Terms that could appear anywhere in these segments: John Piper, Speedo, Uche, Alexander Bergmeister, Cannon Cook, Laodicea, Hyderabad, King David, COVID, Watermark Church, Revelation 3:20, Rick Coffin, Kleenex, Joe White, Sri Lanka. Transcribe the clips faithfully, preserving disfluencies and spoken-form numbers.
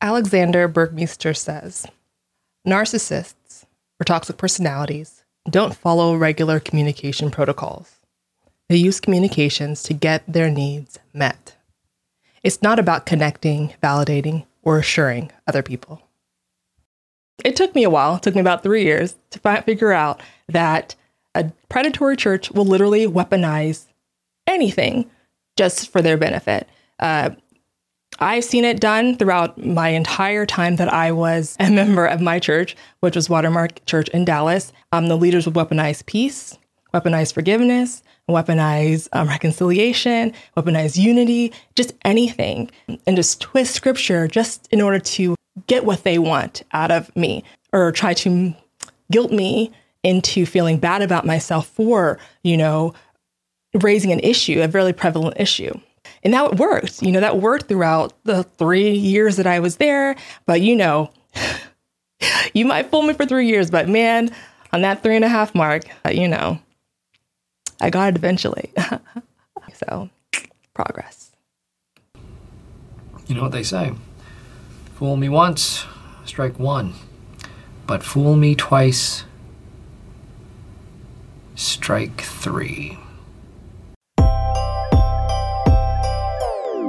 Alexander Bergmeister says, narcissists or toxic personalities don't follow regular communication protocols. They use communications to get their needs met. It's not about connecting, validating, or assuring other people. It took me a while, it took me about three years to find, figure out that a predatory church will literally weaponize anything just for their benefit. Uh, I've seen it done throughout my entire time that I was a member of my church, which was Watermark Church in Dallas. Um, the leaders would weaponize peace, weaponize forgiveness, weaponize um, reconciliation, weaponize unity, just anything, and just twist scripture just in order to get what they want out of me, or try to guilt me into feeling bad about myself for, you know, raising an issue, a really prevalent issue. And now it worked, you know, that worked throughout the three years that I was there. But, you know, you might fool me for three years, but man, on that three and a half mark, uh, you know, I got it eventually. So, progress. You know what they say. Fool me once, strike one. But fool me twice, strike three.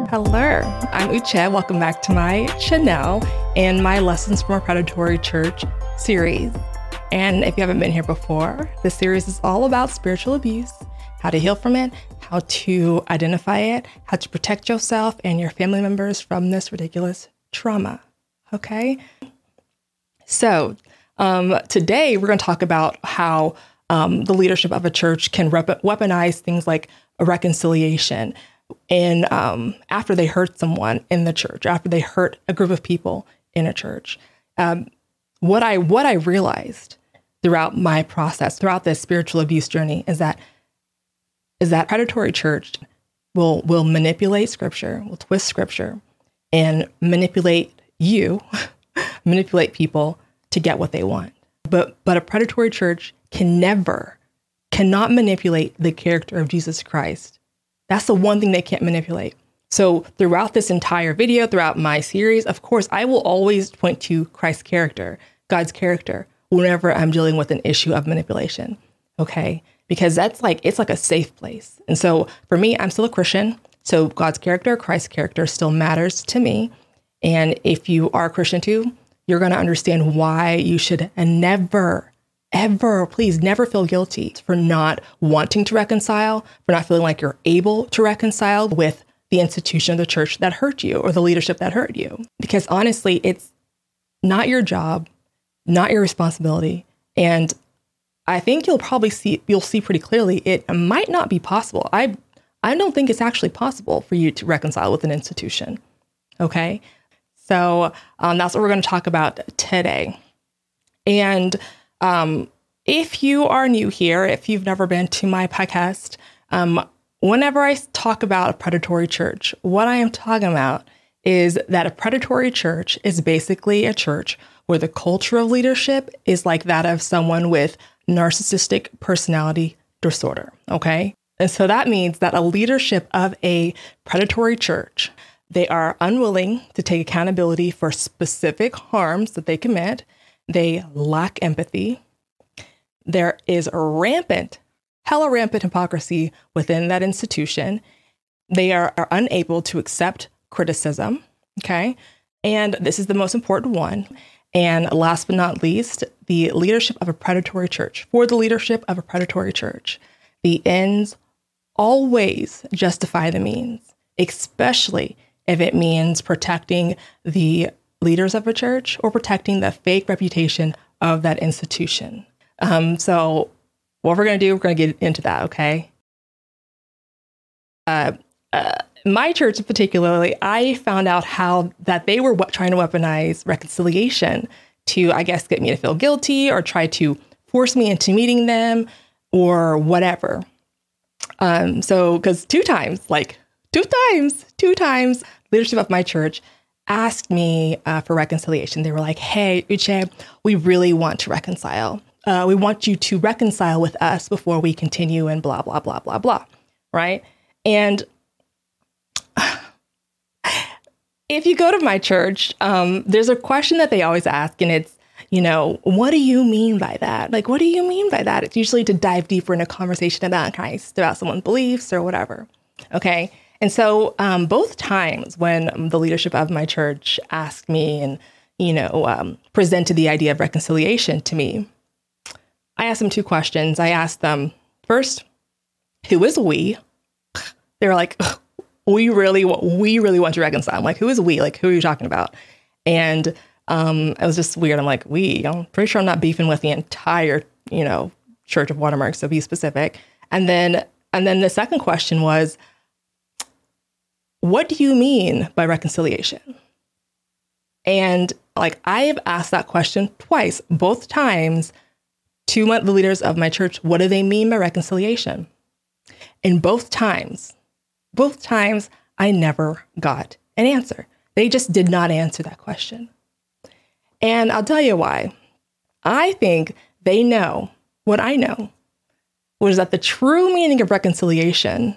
Hello, I'm Uche. Welcome back to my channel and my Lessons from a Predatory Church series. And if you haven't been here before, this series is all about spiritual abuse, how to heal from it, how to identify it, how to protect yourself and your family members from this ridiculous trauma. Okay. So um, today we're going to talk about how um, the leadership of a church can rep- weaponize things like a reconciliation. And um, after they hurt someone in the church, after they hurt a group of people in a church, um, what I what I realized throughout my process, throughout this spiritual abuse journey, is that is that predatory church will will manipulate scripture, will twist scripture, and manipulate you, manipulate people to get what they want. But but a predatory church can never, cannot manipulate the character of Jesus Christ. That's the one thing they can't manipulate. So throughout this entire video, throughout my series, of course, I will always point to Christ's character, God's character, whenever I'm dealing with an issue of manipulation, okay? Because that's like, it's like a safe place. And so for me, I'm still a Christian. So God's character, Christ's character still matters to me. And if you are a Christian too, you're going to understand why you should never Ever, please never feel guilty for not wanting to reconcile, for not feeling like you're able to reconcile with the institution of the church that hurt you or the leadership that hurt you. Because honestly, it's not your job, not your responsibility. And I think you'll probably see, you'll see pretty clearly, it might not be possible. I, I don't think it's actually possible for you to reconcile with an institution. Okay. So um, that's what we're going to talk about today. And Um, if you are new here, if you've never been to my podcast, um, whenever I talk about a predatory church, what I am talking about is that a predatory church is basically a church where the culture of leadership is like that of someone with narcissistic personality disorder. Okay. And so that means that a leadership of a predatory church, they are unwilling to take accountability for specific harms that they commit. They lack empathy. There is rampant, hella rampant hypocrisy within that institution. They are, are unable to accept criticism, okay? And this is the most important one. And last but not least, the leadership of a predatory church. For the leadership of a predatory church, the ends always justify the means, especially if it means protecting the leaders of a church or protecting the fake reputation of that institution. Um, so what we're going to do, we're going to get into that, okay? Uh, uh, my church particularly, I found out how that they were what, trying to weaponize reconciliation to, I guess, get me to feel guilty or try to force me into meeting them or whatever. Um, so, because two times, like two times, two times, leadership of my church asked me uh, for reconciliation. They were like, hey, Uche, we really want to reconcile. Uh, we want you to reconcile with us before we continue and blah, blah, blah, blah, blah, right? And If you go to my church, um, there's a question that they always ask, and it's, you know, what do you mean by that? Like, what do you mean by that? It's usually to dive deeper in a conversation about Christ, about someone's beliefs or whatever. Okay. And so um, both times when the leadership of my church asked me and, you know, um, presented the idea of reconciliation to me, I asked them two questions. I asked them, first, who is we? They were like, we really, we really want to reconcile. I'm like, who is we? Like, who are you talking about? And um, it was just weird. I'm like, we, I'm pretty sure I'm not beefing with the entire, you know, Church of Watermark, so be specific. And then, and then the second question was, what do you mean by reconciliation? And like, I have asked that question twice, both times to the leaders of my church. What do they mean by reconciliation? And both times, both times, I never got an answer. They just did not answer that question. And I'll tell you why. I think they know what I know, which is that the true meaning of reconciliation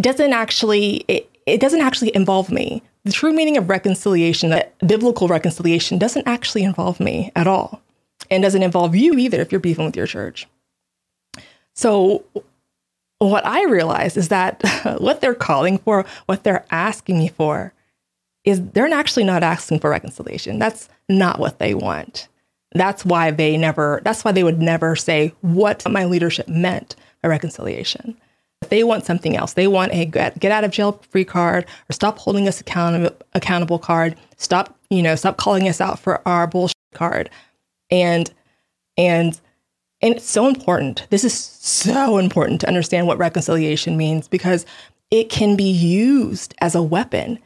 doesn't actually, it, it doesn't actually involve me. The true meaning of reconciliation, that biblical reconciliation, doesn't actually involve me at all, and doesn't involve you either if you're beefing with your church. So what I realize is that what they're calling for, what they're asking me for, is they're actually not asking for reconciliation. That's not what they want. That's why they never, that's why they would never say what my leadership meant by reconciliation. They want something else. They want a get out of jail free card, or stop holding us accountable accountable card. Stop, you know, stop calling us out for our bullshit card. And, and, and it's so important. This is so important to understand what reconciliation means, because it can be used as a weapon.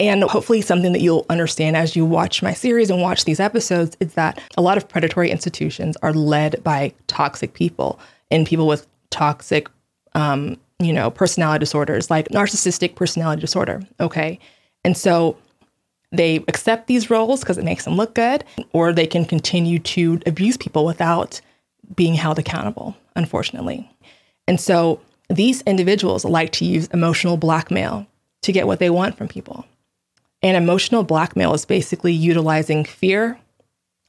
And hopefully something that you'll understand as you watch my series and watch these episodes is that a lot of predatory institutions are led by toxic people and people with toxic, um, you know, personality disorders, like narcissistic personality disorder. Okay. And so they accept these roles because it makes them look good, or they can continue to abuse people without being held accountable, unfortunately. And so these individuals like to use emotional blackmail to get what they want from people. And emotional blackmail is basically utilizing fear,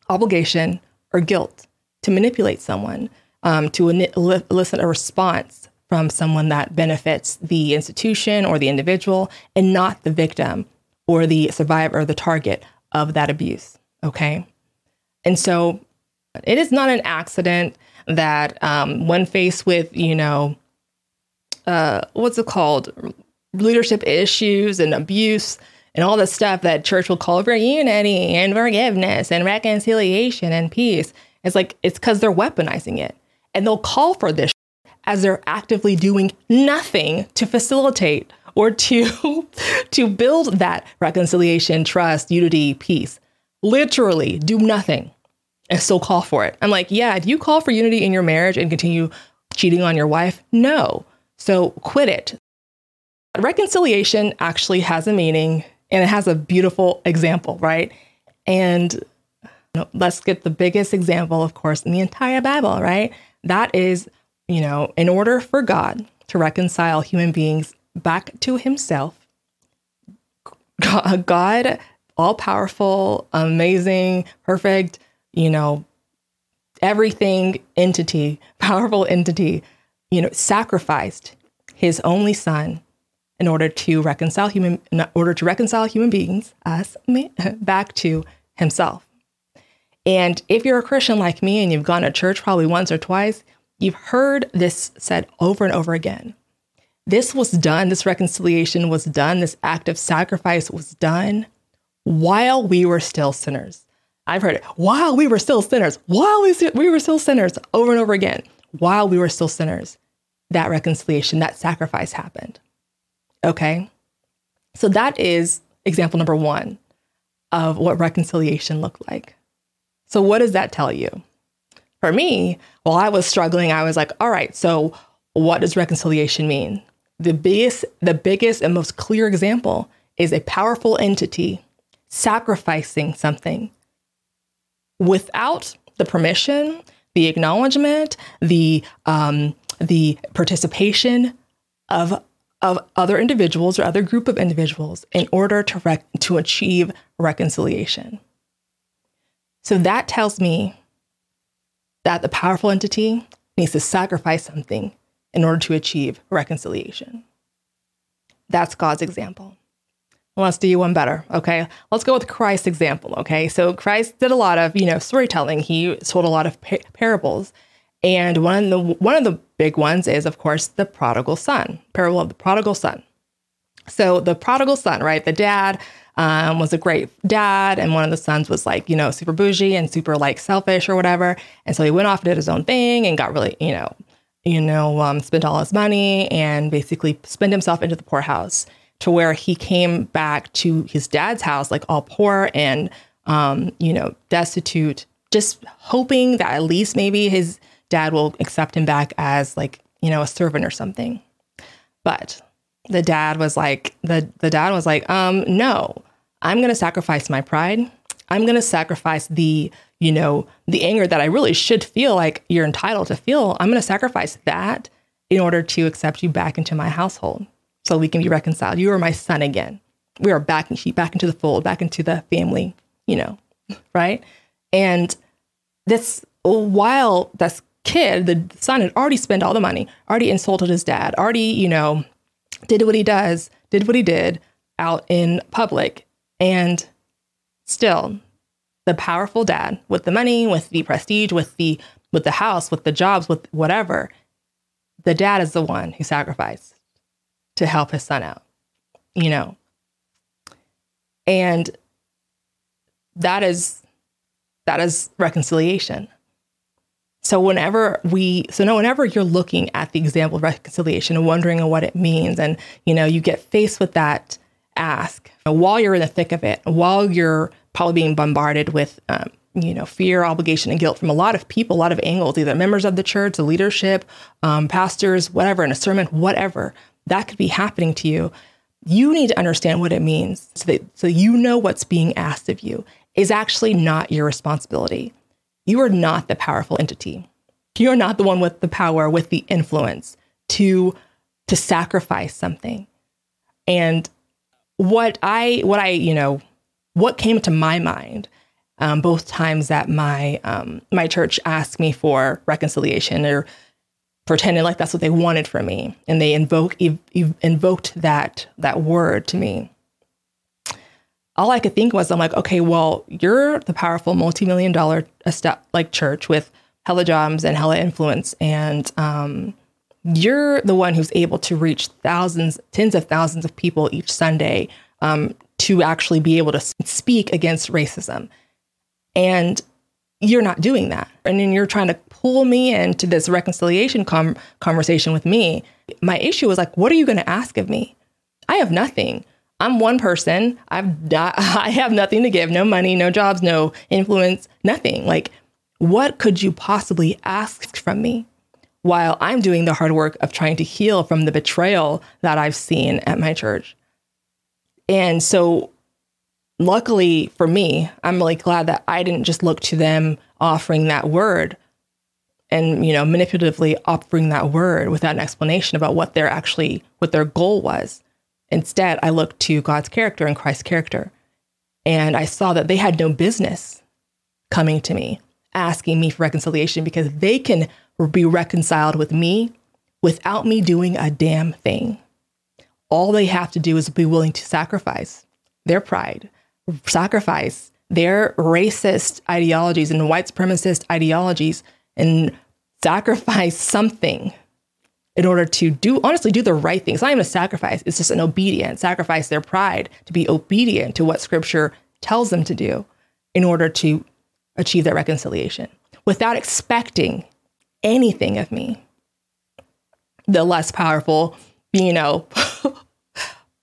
obligation, or guilt to manipulate someone, um, to el- elicit a response from someone that benefits the institution or the individual and not the victim or the survivor or the target of that abuse. Okay. And so it is not an accident that um, when faced with, you know, uh, what's it called? leadership issues and abuse and all the stuff, that church will call for unity and forgiveness and reconciliation and peace. It's like, it's because they're weaponizing it, and they'll call for this as they're actively doing nothing to facilitate or to, to build that reconciliation, trust, unity, peace. Literally do nothing and still call for it. I'm like, yeah, do you call for unity in your marriage and continue cheating on your wife? No. So quit it. Reconciliation actually has a meaning, and it has a beautiful example, right? And you know, let's get the biggest example, of course, in the entire Bible, right? That is, you know, in order for God to reconcile human beings back to himself, God, all-powerful, amazing, perfect, you know, everything entity, powerful entity, you know, sacrificed his only son in order to reconcile human, in order to reconcile human beings, us, me, back to himself. And if you're a Christian like me and you've gone to church probably once or twice, you've heard this said over and over again. This was done, this reconciliation was done, this act of sacrifice was done while we were still sinners. I've heard it, while we were still sinners, while we, we were still sinners, over and over again, while we were still sinners, that reconciliation, that sacrifice happened. Okay? So that is example number one of what reconciliation looked like. So what does that tell you? For me, while I was struggling, I was like, all right, so what does reconciliation mean? The biggest, the biggest and most clear example is a powerful entity sacrificing something without the permission, the acknowledgement, the um, the participation of of other individuals or other group of individuals in order to rec- to achieve reconciliation. So that tells me that the powerful entity needs to sacrifice something in order to achieve reconciliation. That's God's example. Well, let's do one better, okay? Let's go with Christ's example, okay? So Christ did a lot of, you know, storytelling. He told a lot of par- parables. And one of, the, one of the big ones is, of course, the prodigal son, parable of the prodigal son. So the prodigal son, right? The dad um, was a great dad. And one of the sons was like, you know, super bougie and super like selfish or whatever. And so he went off and did his own thing and got really, you know, you know, um, spent all his money and basically spent himself into the poorhouse to where he came back to his dad's house, like all poor and, um, you know, destitute, just hoping that at least maybe his dad will accept him back as like, you know, a servant or something. But the dad was like, the, the dad was like, um, no, I'm going to sacrifice my pride. I'm going to sacrifice the, you know, the anger that I really should feel like you're entitled to feel. I'm going to sacrifice that in order to accept you back into my household so we can be reconciled. You are my son again. We are back, back into the fold, back into the family, you know, right? And this, while that's, kid, the son had already spent all the money, already insulted his dad, already, you know, did what he does, did what he did out in public. And still the powerful dad with the money, with the prestige, with the, with the house, with the jobs, with whatever, the dad is the one who sacrificed to help his son out, you know? And that is, that is reconciliation. So whenever we, so no, whenever you're looking at the example of reconciliation and wondering what it means, and, you know, you get faced with that ask, and while you're in the thick of it, while you're probably being bombarded with, um, you know, fear, obligation, and guilt from a lot of people, a lot of angles, either members of the church, the leadership, um, pastors, whatever, in a sermon, whatever, that could be happening to you. You need to understand what it means so that, so you know what's being asked of you is actually not your responsibility. You are not the powerful entity. You're not the one with the power, with the influence to, to sacrifice something. And what I, what I, you know, what came to my mind um, both times that my, um, my church asked me for reconciliation or pretended like that's what they wanted from me. And they invoke, ev- ev- invoked that, that word to me. All I could think was, I'm like, okay, well, you're the powerful multi-million dollar like church with hella jobs and hella influence. And um, you're the one who's able to reach thousands, tens of thousands of people each Sunday um, to actually be able to speak against racism. And you're not doing that. And then you're trying to pull me into this reconciliation com- conversation with me. My issue was like, what are you going to ask of me? I have nothing. I'm one person. I've not, I have nothing to give, no money, no jobs, no influence, nothing. Like, what could you possibly ask from me while I'm doing the hard work of trying to heal from the betrayal that I've seen at my church? And so luckily for me, I'm really glad that I didn't just look to them offering that word and, you know, manipulatively offering that word without an explanation about what their actually, what their goal was. Instead, I looked to God's character and Christ's character, and I saw that they had no business coming to me, asking me for reconciliation, because they can be reconciled with me without me doing a damn thing. All they have to do is be willing to sacrifice their pride, sacrifice their racist ideologies and white supremacist ideologies, and sacrifice something in order to do, honestly, do the right thing. It's not even a sacrifice. It's just an obedience, sacrifice their pride to be obedient to what scripture tells them to do in order to achieve that reconciliation without expecting anything of me. The less powerful, you know,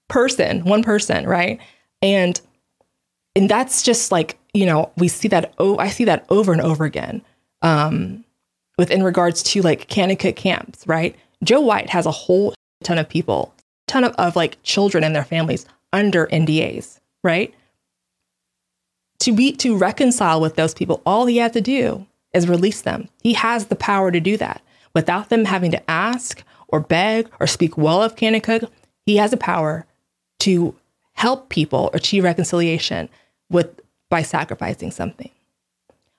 person, one person, right? And, and that's just like, you know, we see that, oh, I see that over and over again um, within regards to like Cannon Cook camps, right? Joe White has a whole ton of people, ton of, of like children and their families under N D As, right? To be, to reconcile with those people, all he had to do is release them. He has the power to do that without them having to ask or beg or speak well of Cannon Cook. He has a power to help people achieve reconciliation with by sacrificing something.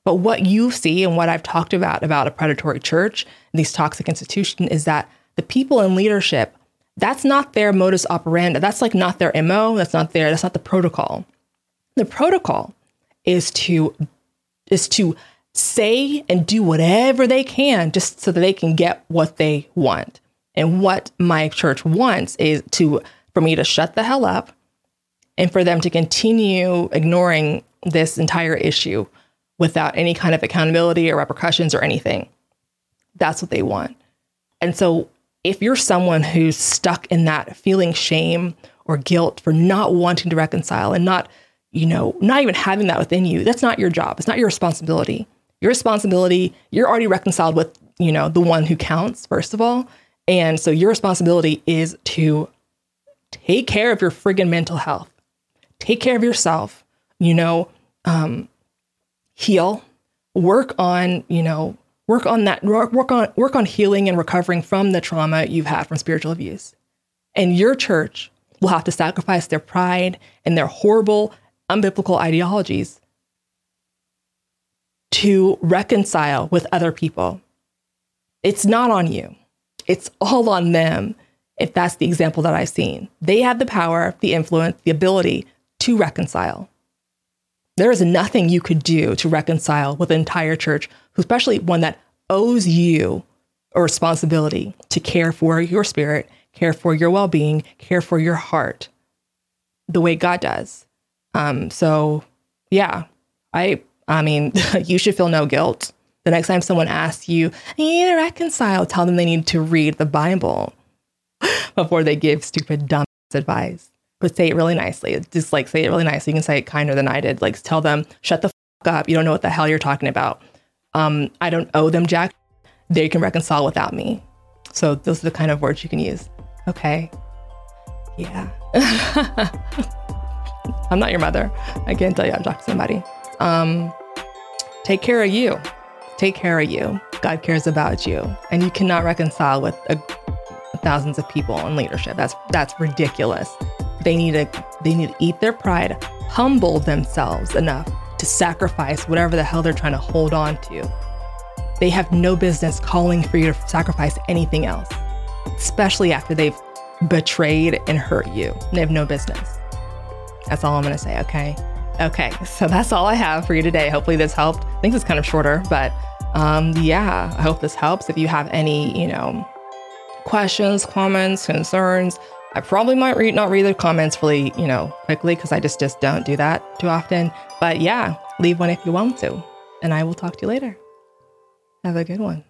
But what you see and what I've talked about, about a predatory church, these toxic institutions, is that the people in leadership, that's not their modus operandi. That's like not their M O. That's not their, that's not the protocol. The protocol is to, is to say and do whatever they can just so that they can get what they want. And what my church wants is to, for me to shut the hell up and for them to continue ignoring this entire issue without any kind of accountability or repercussions or anything. That's what they want. And so if you're someone who's stuck in that, feeling shame or guilt for not wanting to reconcile and not, you know, not even having that within you, that's not your job. It's not your responsibility. Your responsibility, you're already reconciled with, you know, the one who counts, first of all. And so your responsibility is to take care of your friggin' mental health. Take care of yourself, you know, um, heal, work on, you know, work on that, work on, work on healing and recovering from the trauma you've had from spiritual abuse. And your church will have to sacrifice their pride and their horrible, unbiblical ideologies to reconcile with other people. It's not on you. It's all on them. If that's the example that I've seen, they have the power, the influence, the ability to reconcile. There is nothing you could do to reconcile with an entire church, especially one that owes you a responsibility to care for your spirit, care for your well-being, care for your heart, the way God does. Um, so, yeah, I, I mean, you should feel no guilt. The next time someone asks you, I need to reconcile, tell them they need to read the Bible before they give stupid, dumb advice. But say it really nicely. Just like say it really nicely. You can say it kinder than I did. Like tell them, shut the fuck up. You don't know what the hell you're talking about. Um, I don't owe them jack. They can reconcile without me. So those are the kind of words you can use. Okay. Yeah. I'm not your mother. I can't tell you how to talk to somebody. Um, take care of you. Take care of you. God cares about you. And you cannot reconcile with a thousands of people in leadership. That's that's ridiculous. They need to they need to eat their pride, humble themselves enough to sacrifice whatever the hell they're trying to hold on to. They have no business calling for you to sacrifice anything else, especially after they've betrayed and hurt you. They have no business. That's all I'm gonna say. Okay, okay. So that's all I have for you today. Hopefully this helped. I think it's kind of shorter, but um, yeah, I hope this helps. If you have any, you know, questions, comments, concerns. I probably might read not read the comments really, you know, quickly because I just just don't do that too often. But yeah, leave one if you want to, and I will talk to you later. Have a good one.